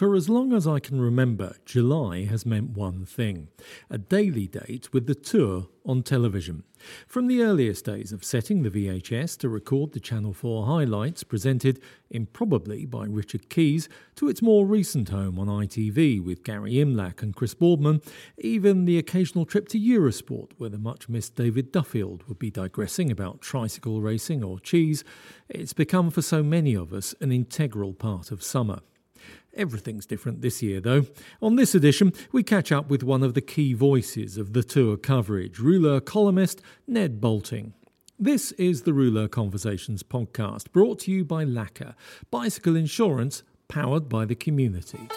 For as long as I can remember, July has meant one thing, a daily date with the Tour on television. From the earliest days of setting the VHS to record the Channel 4 highlights presented improbably by Richard Keys to its more recent home on ITV with Gary Imlach and Chris Boardman, even the occasional trip to Eurosport where the much-missed David Duffield would be digressing about tricycle racing or cheese, it's become for so many of us an integral part of summer. Everything's different this year, though. On this edition, we catch up with one of the key voices of the Tour coverage, Rouleur columnist Ned Boulting. This is the Rouleur Conversations podcast, brought to you by LACA, bicycle insurance powered by the community.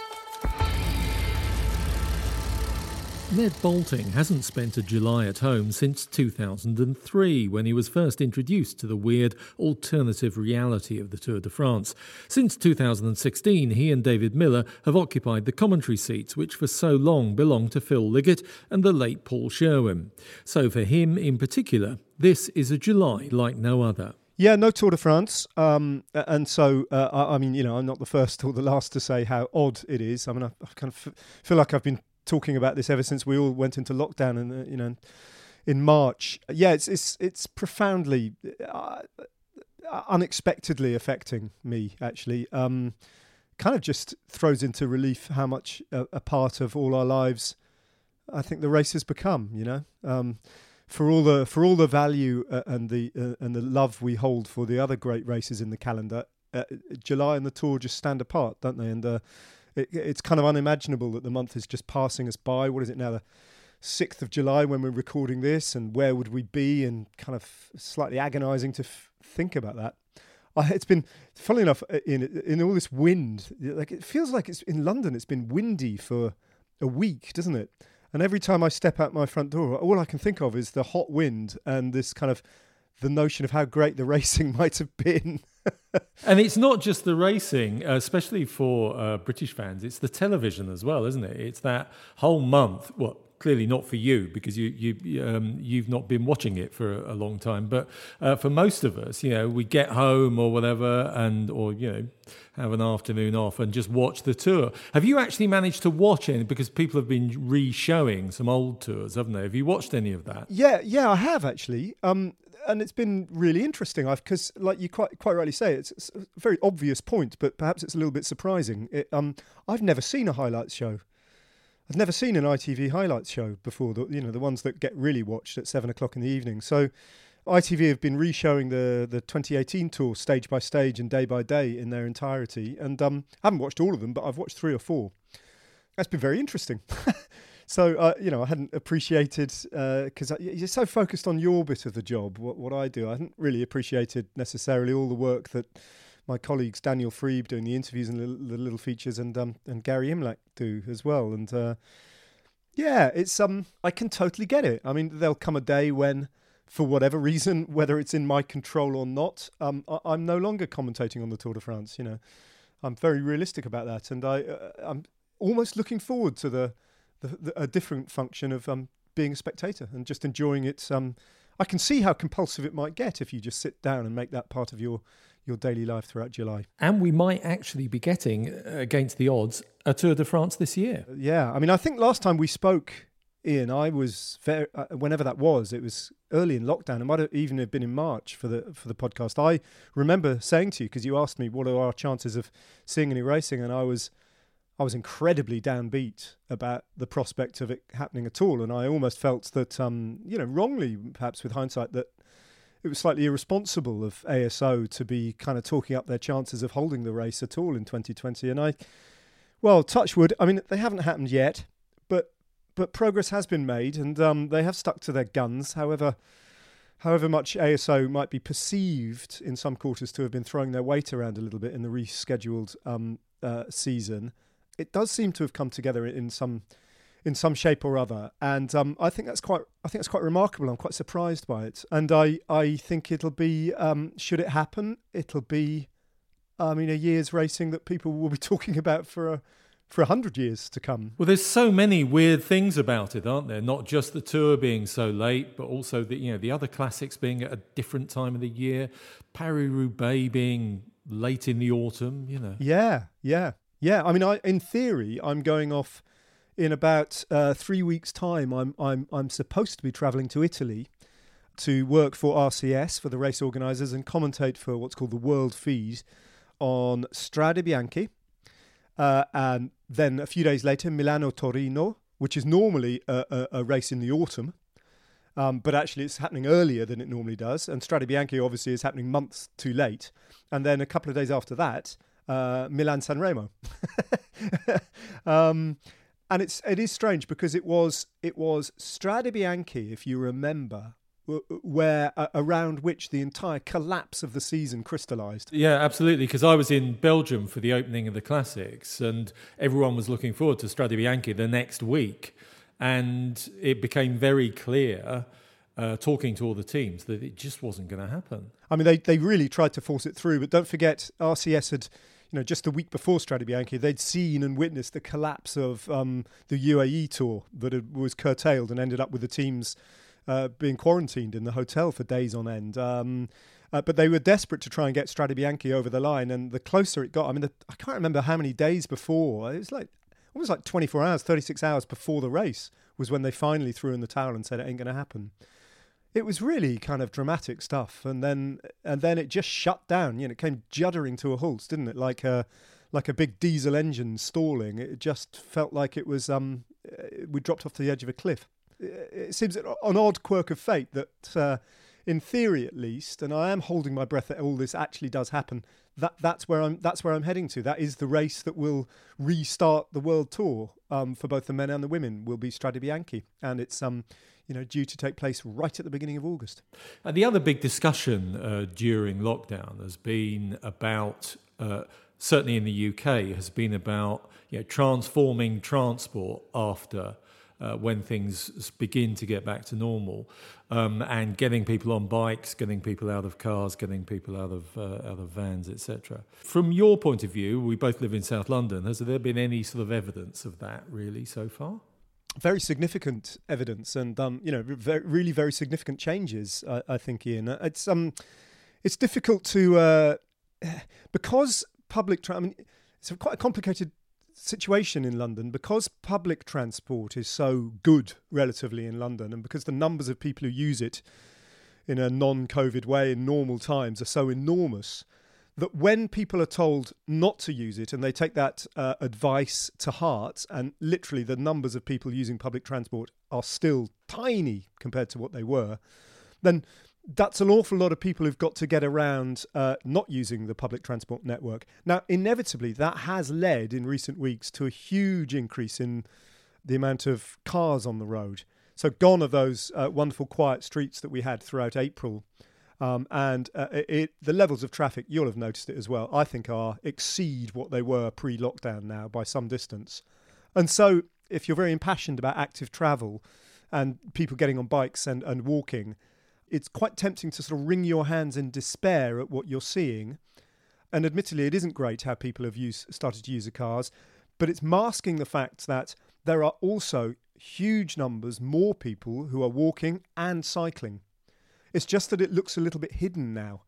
Ned Boulting hasn't spent a July at home since 2003, when he was first introduced to the weird alternative reality of the Tour de France. Since 2016, he and David Miller have occupied the commentary seats, which for so long belonged to Phil Liggett and the late Paul Sherwin. So for him in particular, this is a July like no other. Yeah, no Tour de France. And so, I'm not the first or the last to say how odd it is. I mean, I kind of feel like I've been talking about this ever since we all went into lockdown and in March. Yeah, it's profoundly unexpectedly affecting me, actually. Kind of just throws into relief how much a part of all our lives I think the race has become, for all the value and the love we hold for the other great races in the calendar. July and the Tour just stand apart, don't they? And it's kind of unimaginable that the month is just passing us by. What is it now, the 6th of July when we're recording this, and where would we be? And kind of slightly agonising to think about that. It's been, funnily enough, in all this wind, like it feels like it's in London. It's been windy for a week, doesn't it? And every time I step out my front door, all I can think of is the hot wind and this kind of the notion of how great the racing might have been. And it's not just the racing, especially for British fans, it's the television as well, isn't it? It's that whole month, well, clearly not for you because you've not been watching it for a long time, but for most of us, we get home or whatever or have an afternoon off and just watch the Tour. Have you actually managed to watch any? Because people have been re-showing some old tours, haven't they? Have you watched any of that? Yeah, I have actually. And it's been really interesting, because like you quite rightly say, it's a very obvious point, but perhaps it's a little bit surprising. I've never seen a highlights show. I've never seen an ITV highlights show before, the ones that get really watched at 7:00 in the evening. So ITV have been re-showing the 2018 Tour stage by stage and day by day in their entirety. And I haven't watched all of them, but I've watched 3 or 4. That's been very interesting. So, I hadn't appreciated, because you're so focused on your bit of the job, what I do. I hadn't really appreciated necessarily all the work that my colleagues, Daniel Friede doing the interviews and the little features and Gary Imlach do as well. And it's I can totally get it. I mean, there'll come a day when, for whatever reason, whether it's in my control or not, I'm no longer commentating on the Tour de France, I'm very realistic about that. And I'm almost looking forward to a different function of being a spectator and just enjoying it. I can see how compulsive it might get if you just sit down and make that part of your daily life throughout July. And we might actually be getting, against the odds, a Tour de France this year. Yeah, I mean, I think last time we spoke, Ian, I was very, whenever that was, it was early in lockdown. It might have even been in March for the podcast. I remember saying to you, because you asked me what are our chances of seeing any racing, and I was incredibly downbeat about the prospect of it happening at all, and I almost felt that wrongly, perhaps with hindsight, that it was slightly irresponsible of ASO to be kind of talking up their chances of holding the race at all in 2020. And touch wood, I mean, they haven't happened yet, but progress has been made, and they have stuck to their guns. However much ASO might be perceived in some quarters to have been throwing their weight around a little bit in the rescheduled season, it does seem to have come together in some shape or other, and I think that's quite remarkable. I'm quite surprised by it, and I think it'll be should it happen, it'll be, I mean, a year's racing that people will be talking about for 100 years to come. Well, there's so many weird things about it, aren't there? Not just the Tour being so late, but also the other classics being at a different time of the year, Paris-Roubaix being late in the autumn. Yeah. I mean, I'm going off in about 3 weeks' time. I'm supposed to be travelling to Italy to work for RCS, for the race organisers, and commentate for what's called the World Feed on Strade Bianche, and then a few days later Milano-Torino, which is normally a race in the autumn, but actually it's happening earlier than it normally does, and Strade Bianche obviously is happening months too late. And then a couple of days after that, Milan Sanremo. And it is strange, because it was Strade Bianche, if you remember, where around which the entire collapse of the season crystallised. Yeah, absolutely, because I was in Belgium for the opening of the Classics, and everyone was looking forward to Strade Bianche the next week, and it became very clear, talking to all the teams, that it just wasn't going to happen. I mean, they really tried to force it through, but don't forget, RCS had... just the week before Strade Bianche, they'd seen and witnessed the collapse of the UAE tour that was curtailed and ended up with the teams being quarantined in the hotel for days on end. But they were desperate to try and get Strade Bianche over the line, and the closer it got, I mean, I can't remember how many days before, it was like almost like 24 hours, 36 hours before the race was when they finally threw in the towel and said it ain't going to happen. It was really kind of dramatic stuff, and then it just shut down. It came juddering to a halt, didn't it? Like a big diesel engine stalling. It just felt like it was we dropped off to the edge of a cliff. It seems an odd quirk of fate that, in theory at least, and I am holding my breath that all this actually does happen. That's where I'm heading to. That is the race that will restart the World Tour for both the men and the women. Will be Strade Bianche, and it's due to take place right at the beginning of August. And the other big discussion during lockdown has been about, certainly in the UK, has been about transforming transport after when things begin to get back to normal, and getting people on bikes, getting people out of cars, getting people out of vans, etc. From your point of view, we both live in South London. Has there been any sort of evidence of that really so far? Very significant evidence, and really very significant changes. I think, Ian, it's difficult to because public it's quite a complicated situation in London, because public transport is so good relatively in London, and because the numbers of people who use it in a non-COVID way in normal times are so enormous, that when people are told not to use it and they take that advice to heart, and literally the numbers of people using public transport are still tiny compared to what they were, then that's an awful lot of people who've got to get around not using the public transport network. Now, inevitably, that has led in recent weeks to a huge increase in the amount of cars on the road. So gone are those wonderful quiet streets that we had throughout April. The levels of traffic, you'll have noticed it as well, I think exceed what they were pre-lockdown now by some distance. And so if you're very impassioned about active travel and people getting on bikes and walking, it's quite tempting to sort of wring your hands in despair at what you're seeing. And admittedly, it isn't great how people have started to use the cars, but it's masking the fact that there are also huge numbers more people who are walking and cycling. It's just that it looks a little bit hidden now.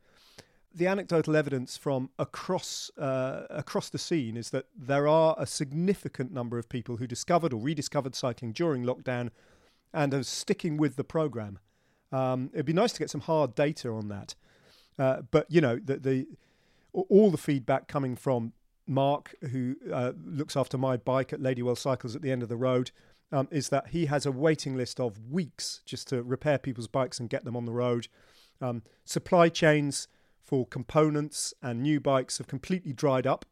The anecdotal evidence from across the scene is that there are a significant number of people who discovered or rediscovered cycling during lockdown and are sticking with the program. It'd be nice to get some hard data on that. But, you know, all the feedback coming from Mark, who looks after my bike at Ladywell Cycles at the end of the road, is that he has a waiting list of weeks just to repair people's bikes and get them on the road. Supply chains for components and new bikes have completely dried up.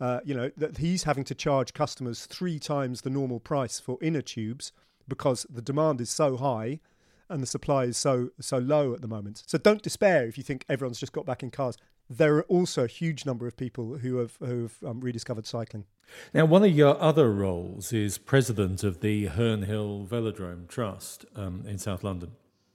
You know, that he's having to charge customers 3 times the normal price for inner tubes because the demand is so high and the supply is so low at the moment. So don't despair if you think everyone's just got back in cars. There are also a huge number of people who have rediscovered cycling. Now, one of your other roles is president of the Herne Hill Velodrome Trust in South London.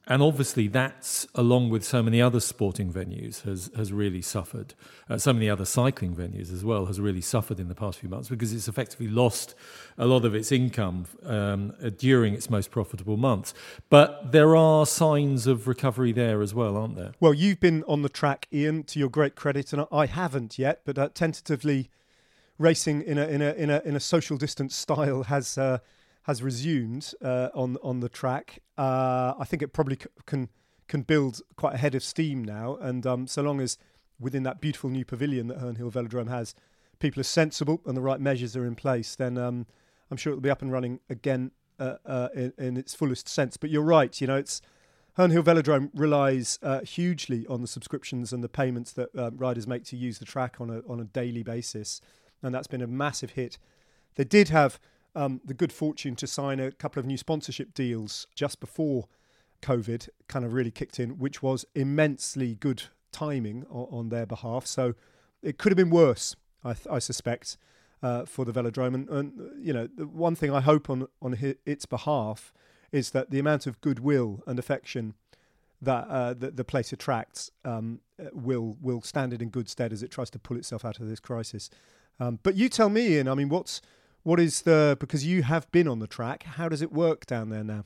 And obviously that's, along with so many other sporting venues, has really suffered. So many other cycling venues as well has really suffered in the past few months because it's effectively lost a lot of its income during its most profitable months. But there are signs of recovery there as well, aren't there? Well, you've been on the track, Ian, to your great credit, and I haven't yet, but tentatively racing in a social distance style has resumed on the track. I think it probably can build quite a head of steam now. And so long as within that beautiful new pavilion that Herne Hill Velodrome has, people are sensible and the right measures are in place, then I'm sure it'll be up and running again in its fullest sense. But you're right, you know, Herne Hill Velodrome relies hugely on the subscriptions and the payments that riders make to use the track on a daily basis. And that's been a massive hit. They did have the good fortune to sign a couple of new sponsorship deals just before COVID kind of really kicked in, which was immensely good timing on their behalf. So it could have been worse, I suspect, for the Velodrome. And you know, the one thing I hope on its behalf is that the amount of goodwill and affection that the place attracts will stand it in good stead as it tries to pull itself out of this crisis. But you tell me, Ian, I mean, because you have been on the track, how does it work down there now?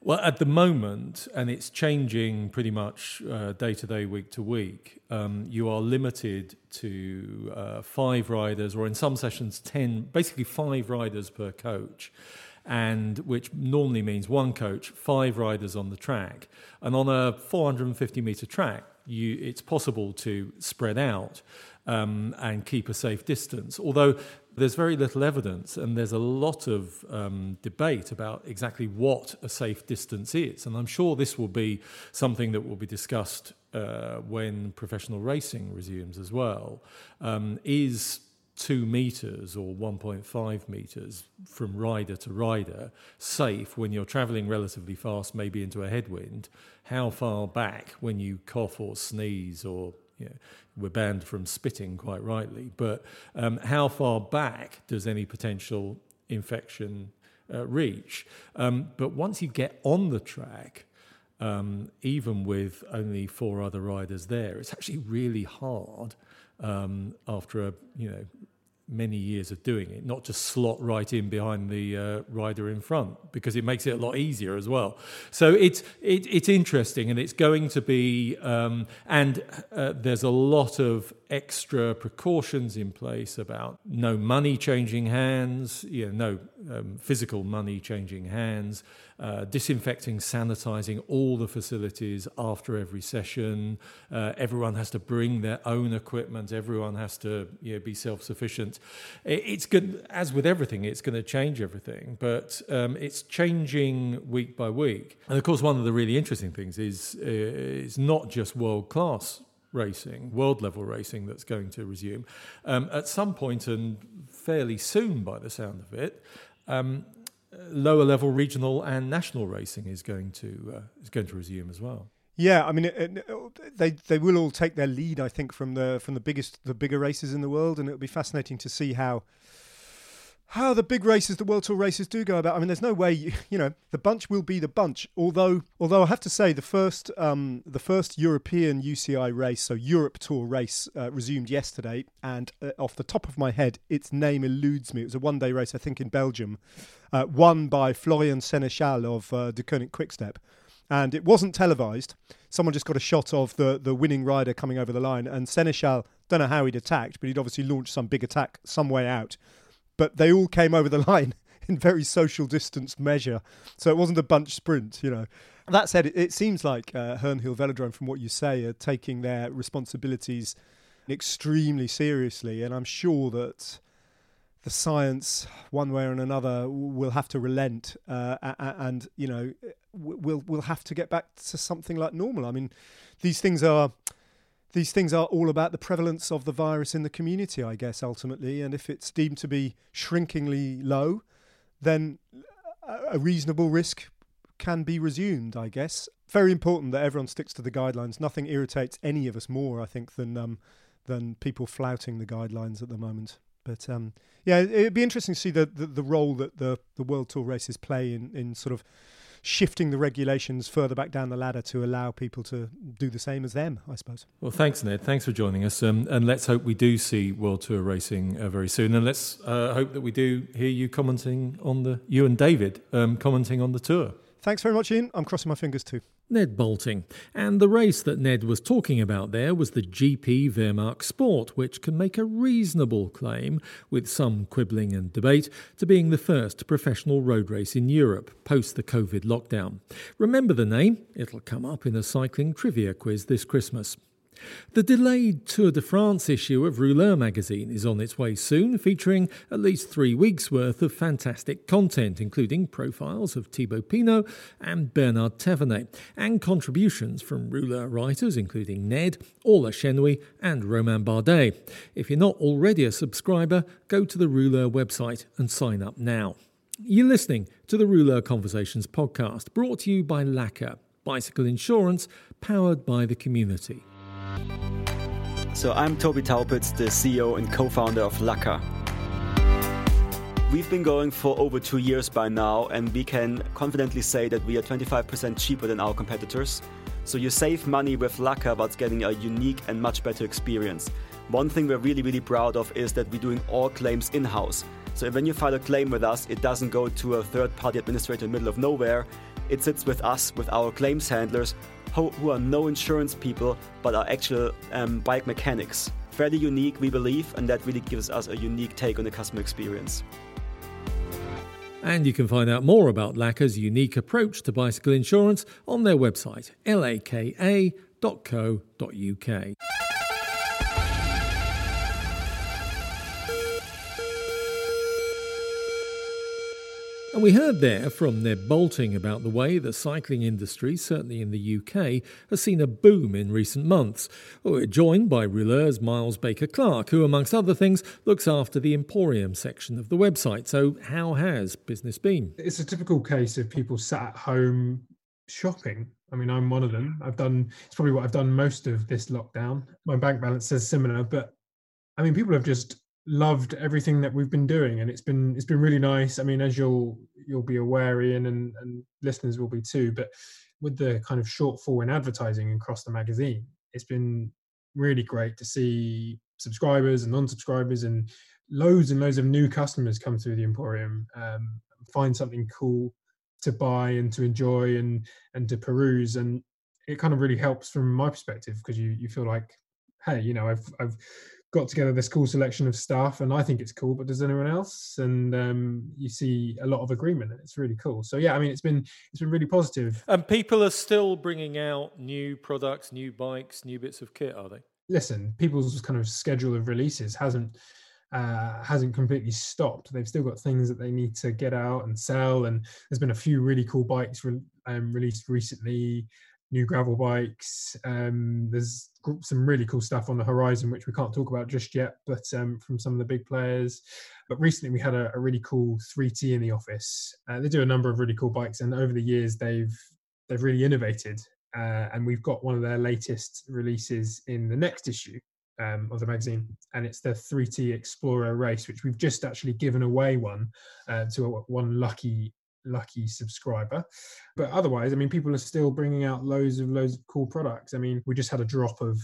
Well, at the moment, and it's changing pretty much day to day, week to week, you are limited to 5 riders, or in some sessions 10, basically 5 riders per coach, and which normally means 1 coach, 5 riders on the track. And on a 450-metre track, it's possible to spread out and keep a safe distance, although there's very little evidence and there's a lot of debate about exactly what a safe distance is. And I'm sure this will be something that will be discussed when professional racing resumes as well. Is 2 meters or 1.5 meters from rider to rider safe when you're traveling relatively fast, maybe into a headwind? How far back when you cough or sneeze or... Yeah, we're banned from spitting, quite rightly. But how far back does any potential infection reach? But once you get on the track, even with only 4 other riders there, it's actually really hard after many years of doing it, not just slot right in behind the rider in front, because it makes it a lot easier as well. So it's interesting, and it's going to be there's a lot of extra precautions in place about no money changing hands, no physical money changing hands, disinfecting, sanitizing all the facilities after every session. Everyone has to bring their own equipment. Everyone has to be self-sufficient. It's good, as with everything, it's going to change everything, but it's changing week by week. And of course, one of the really interesting things is it's not just world-class racing, world-level racing that's going to resume. At some point, and fairly soon by the sound of it, lower-level regional and national racing is going to resume as well. Yeah, I mean, they will all take their lead, I think, from the bigger races in the world, and it'll be fascinating to see how the big races, the World Tour races, do go about. I mean, there's no way, the bunch will be the bunch. Although I have to say, the first European UCI race, so Europe Tour race, resumed yesterday. And off the top of my head, its name eludes me. It was a one-day race, I think, in Belgium, won by Florian Seneschal of De Koenig Quick-Step. And it wasn't televised. Someone just got a shot of the winning rider coming over the line. And Seneschal, don't know how he'd attacked, but he'd obviously launched some big attack some way out. But they all came over the line in very social distance measure. So it wasn't a bunch sprint, you know. That said, it seems like Herne Hill Velodrome, from what you say, are taking their responsibilities extremely seriously. And I'm sure that the science, one way or another, will have to relent and, you know, we'll have to get back to something like normal. I mean, these things are all about the prevalence of the virus in the community, I guess, ultimately. And if it's deemed to be shrinkingly low, then a reasonable risk can be resumed, I guess. Very important that everyone sticks to the guidelines. Nothing irritates any of us more, I think, than people flouting the guidelines at the moment. But yeah, it'd be interesting to see the role that the World Tour races play in sort of shifting the regulations further back down the ladder to allow people to do the same as them, I suppose. Well, thanks, Ned. Thanks for joining us. And let's hope we do see World Tour racing very soon. And let's hope that we do hear you commenting on you and David commenting on the tour. Thanks very much, Ian. I'm crossing my fingers too. Ned Boulting. And the race that Ned was talking about there was the GP Wehrmacht Sport, which can make a reasonable claim, with some quibbling and debate, to being the first professional road race in Europe post the COVID lockdown. Remember the name. It'll come up in a cycling trivia quiz this Christmas. The delayed Tour de France issue of Rouleur magazine is on its way soon, featuring at least 3 weeks' worth of fantastic content, including profiles of Thibaut Pinot and Bernard Tevenet, and contributions from Rouleur writers, including Ned, Orla Chenoui and Romain Bardet. If you're not already a subscriber, go to the Rouleur website and sign up now. You're listening to the Rouleur Conversations podcast, brought to you by LACA, bicycle insurance powered by the community. So I'm Toby Taupitz, the CEO and co-founder of LACA. We've been going for over 2 years by now, and we can confidently say that we are 25% cheaper than our competitors. So you save money with LACA, but getting a unique and much better experience. One thing we're really, really proud of is that we're doing all claims in-house. So when you file a claim with us, it doesn't go to a third-party administrator in the middle of nowhere. It sits with us, with our claims handlers, who are no insurance people, but are actual bike mechanics. Fairly unique, we believe, and that really gives us a unique take on the customer experience. And you can find out more about LACA's unique approach to bicycle insurance on their website, laka.co.uk. And we heard there from Ned Boulting about the way the cycling industry, certainly in the UK, has seen a boom in recent months. We're joined by Rouleur's Miles Baker-Clark, who, amongst other things, looks after the Emporium section of the website. So how has business been? It's a typical case of people sat at home shopping. I mean, I'm one of them. It's probably what I've done most of this lockdown. My bank balance says similar, but I mean, people have just loved everything that we've been doing, and it's been really nice. I mean, as you'll be aware, Ian, and listeners will be too, but with the kind of shortfall in advertising across the magazine, it's been really great to see subscribers and non-subscribers and loads of new customers come through the Emporium, find something cool to buy and to enjoy and to peruse. And it kind of really helps from my perspective, because you feel like, hey, you know, I've got together this cool selection of stuff and I think it's cool, but does anyone else? And you see a lot of agreement, and it's really cool. So yeah, I mean, it's been really positive. And people are still bringing out new products, new bikes, new bits of kit, are they? Listen, people's kind of schedule of releases hasn't completely stopped. They've still got things that they need to get out and sell. And there's been a few really cool bikes released recently. New gravel bikes. There's some really cool stuff on the horizon, which we can't talk about just yet, but from some of the big players. But recently we had a really cool 3T in the office. They do a number of really cool bikes, and over the years they've really innovated. And we've got one of their latest releases in the next issue of the magazine, and it's the 3T Explorer Race, which we've just actually given away one to one lucky subscriber. But otherwise, I mean, people are still bringing out loads of cool products. I mean, we just had a drop of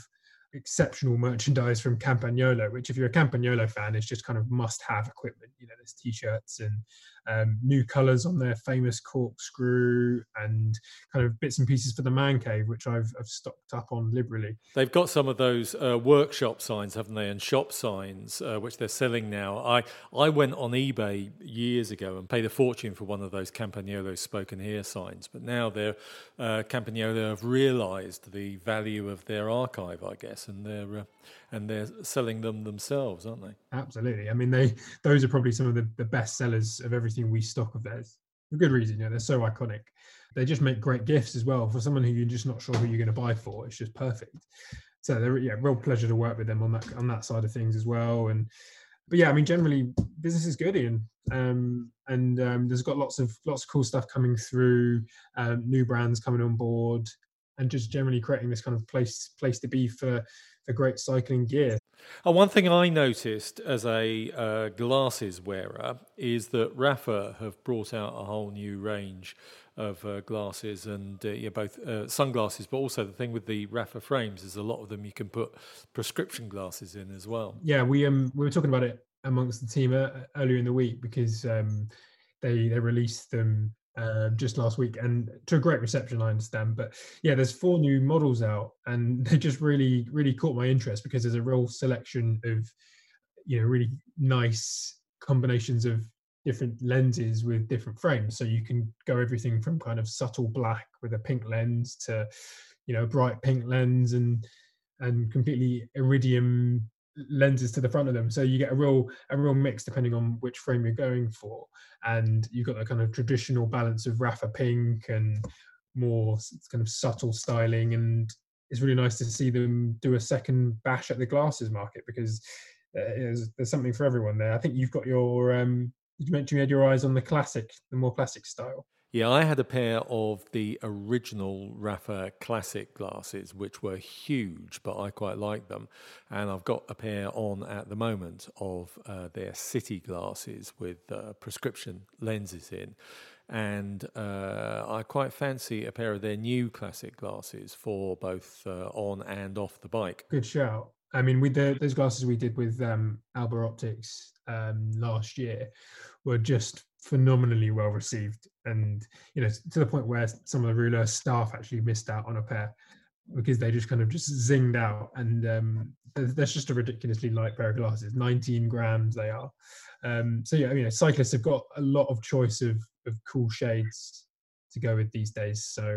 exceptional merchandise from Campagnolo, which if you're a Campagnolo fan is just kind of must have equipment. You know, there's t-shirts and new colours on their famous corkscrew and kind of bits and pieces for the man cave, which I've stocked up on liberally. They've got some of those workshop signs, haven't they, and shop signs, which they're selling now. I went on eBay years ago and paid a fortune for one of those Campagnolo spoken here signs, but now they're Campagnolo have realised the value of their archive, I guess, and they're selling them themselves, aren't they? Absolutely. I mean, those are probably some of the best sellers of everything we stock of theirs, for good reason. You know, they're so iconic. They just make great gifts as well for someone who you're just not sure who you're going to buy for. It's just perfect. So they're real pleasure to work with them on that side of things as well. But yeah, I mean, generally business is good, Ian. There's got lots of cool stuff coming through, new brands coming on board, and just generally creating this kind of place to be for great cycling gear. And one thing I noticed as a glasses wearer is that Rapha have brought out a whole new range of glasses and both sunglasses, but also the thing with the Rapha frames is a lot of them you can put prescription glasses in as well. Yeah, we were talking about it amongst the team earlier in the week because they released them just last week, and to a great reception, I understand. But yeah, there's 4 new models out, and they just really, really caught my interest because there's a real selection of, really nice combinations of different lenses with different frames. So you can go everything from kind of subtle black with a pink lens to, a bright pink lens and completely iridium lenses to the front of them, so you get a real mix depending on which frame you're going for. And you've got that kind of traditional balance of Rapha pink and more kind of subtle styling, and it's really nice to see them do a second bash at the glasses market because there's something for everyone there. I think you've got your you mentioned you had your eyes on the more classic style. Yeah, I had a pair of the original Rapha Classic glasses, which were huge, but I quite like them. And I've got a pair on at the moment of their City glasses with prescription lenses in. And I quite fancy a pair of their new Classic glasses for both on and off the bike. Good shout. I mean, with those glasses we did with Alba Optics last year were just phenomenally well received, and to the point where some of the Rouleur staff actually missed out on a pair because they just kind of just zinged out. And that's just a ridiculously light pair of glasses, 19 grams they are. So yeah, cyclists have got a lot of choice of cool shades to go with these days, so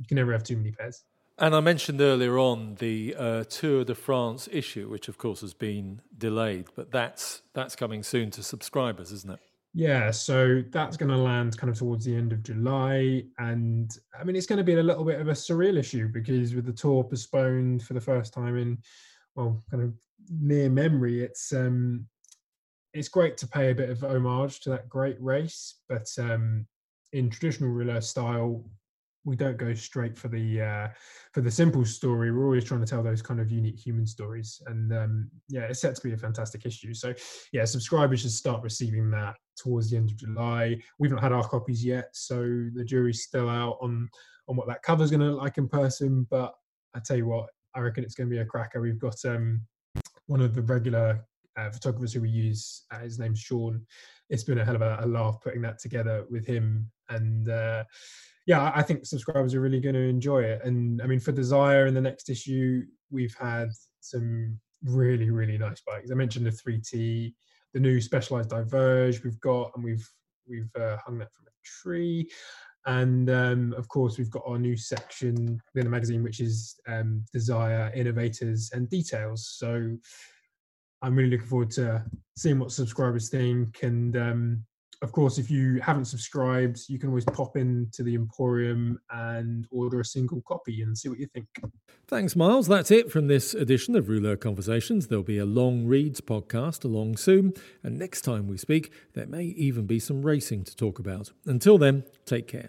you can never have too many pairs. And I mentioned earlier on the Tour de France issue, which of course has been delayed, but that's coming soon to subscribers, isn't it? Yeah, so that's going to land kind of towards the end of July. And I mean, it's going to be a little bit of a surreal issue because with the tour postponed for the first time in, well, kind of near memory, it's great to pay a bit of homage to that great race. But in traditional Rouleur style, we don't go straight for the simple story. We're always trying to tell those kind of unique human stories. And it's set to be a fantastic issue. So yeah, subscribers should start receiving that towards the end of July. We've not had our copies yet, so the jury's still out on what that cover's going to look like in person. But I tell you what, I reckon it's going to be a cracker. We've got one of the regular photographers who we use. His name's Sean. It's been a hell of a laugh putting that together with him. And I think subscribers are really going to enjoy it. And I mean, for Desire in the next issue, we've had some really, really nice bikes. I mentioned the 3T, the new Specialized Diverge we've got, and we've hung that from a tree. And of course, we've got our new section within the magazine, which is Desire, Innovators and Details. So I'm really looking forward to seeing what subscribers think. And of course, if you haven't subscribed, you can always pop into the Emporium and order a single copy and see what you think. Thanks, Miles. That's it from this edition of Rouleur Conversations. There'll be a long reads podcast along soon, and next time we speak, there may even be some racing to talk about. Until then, take care.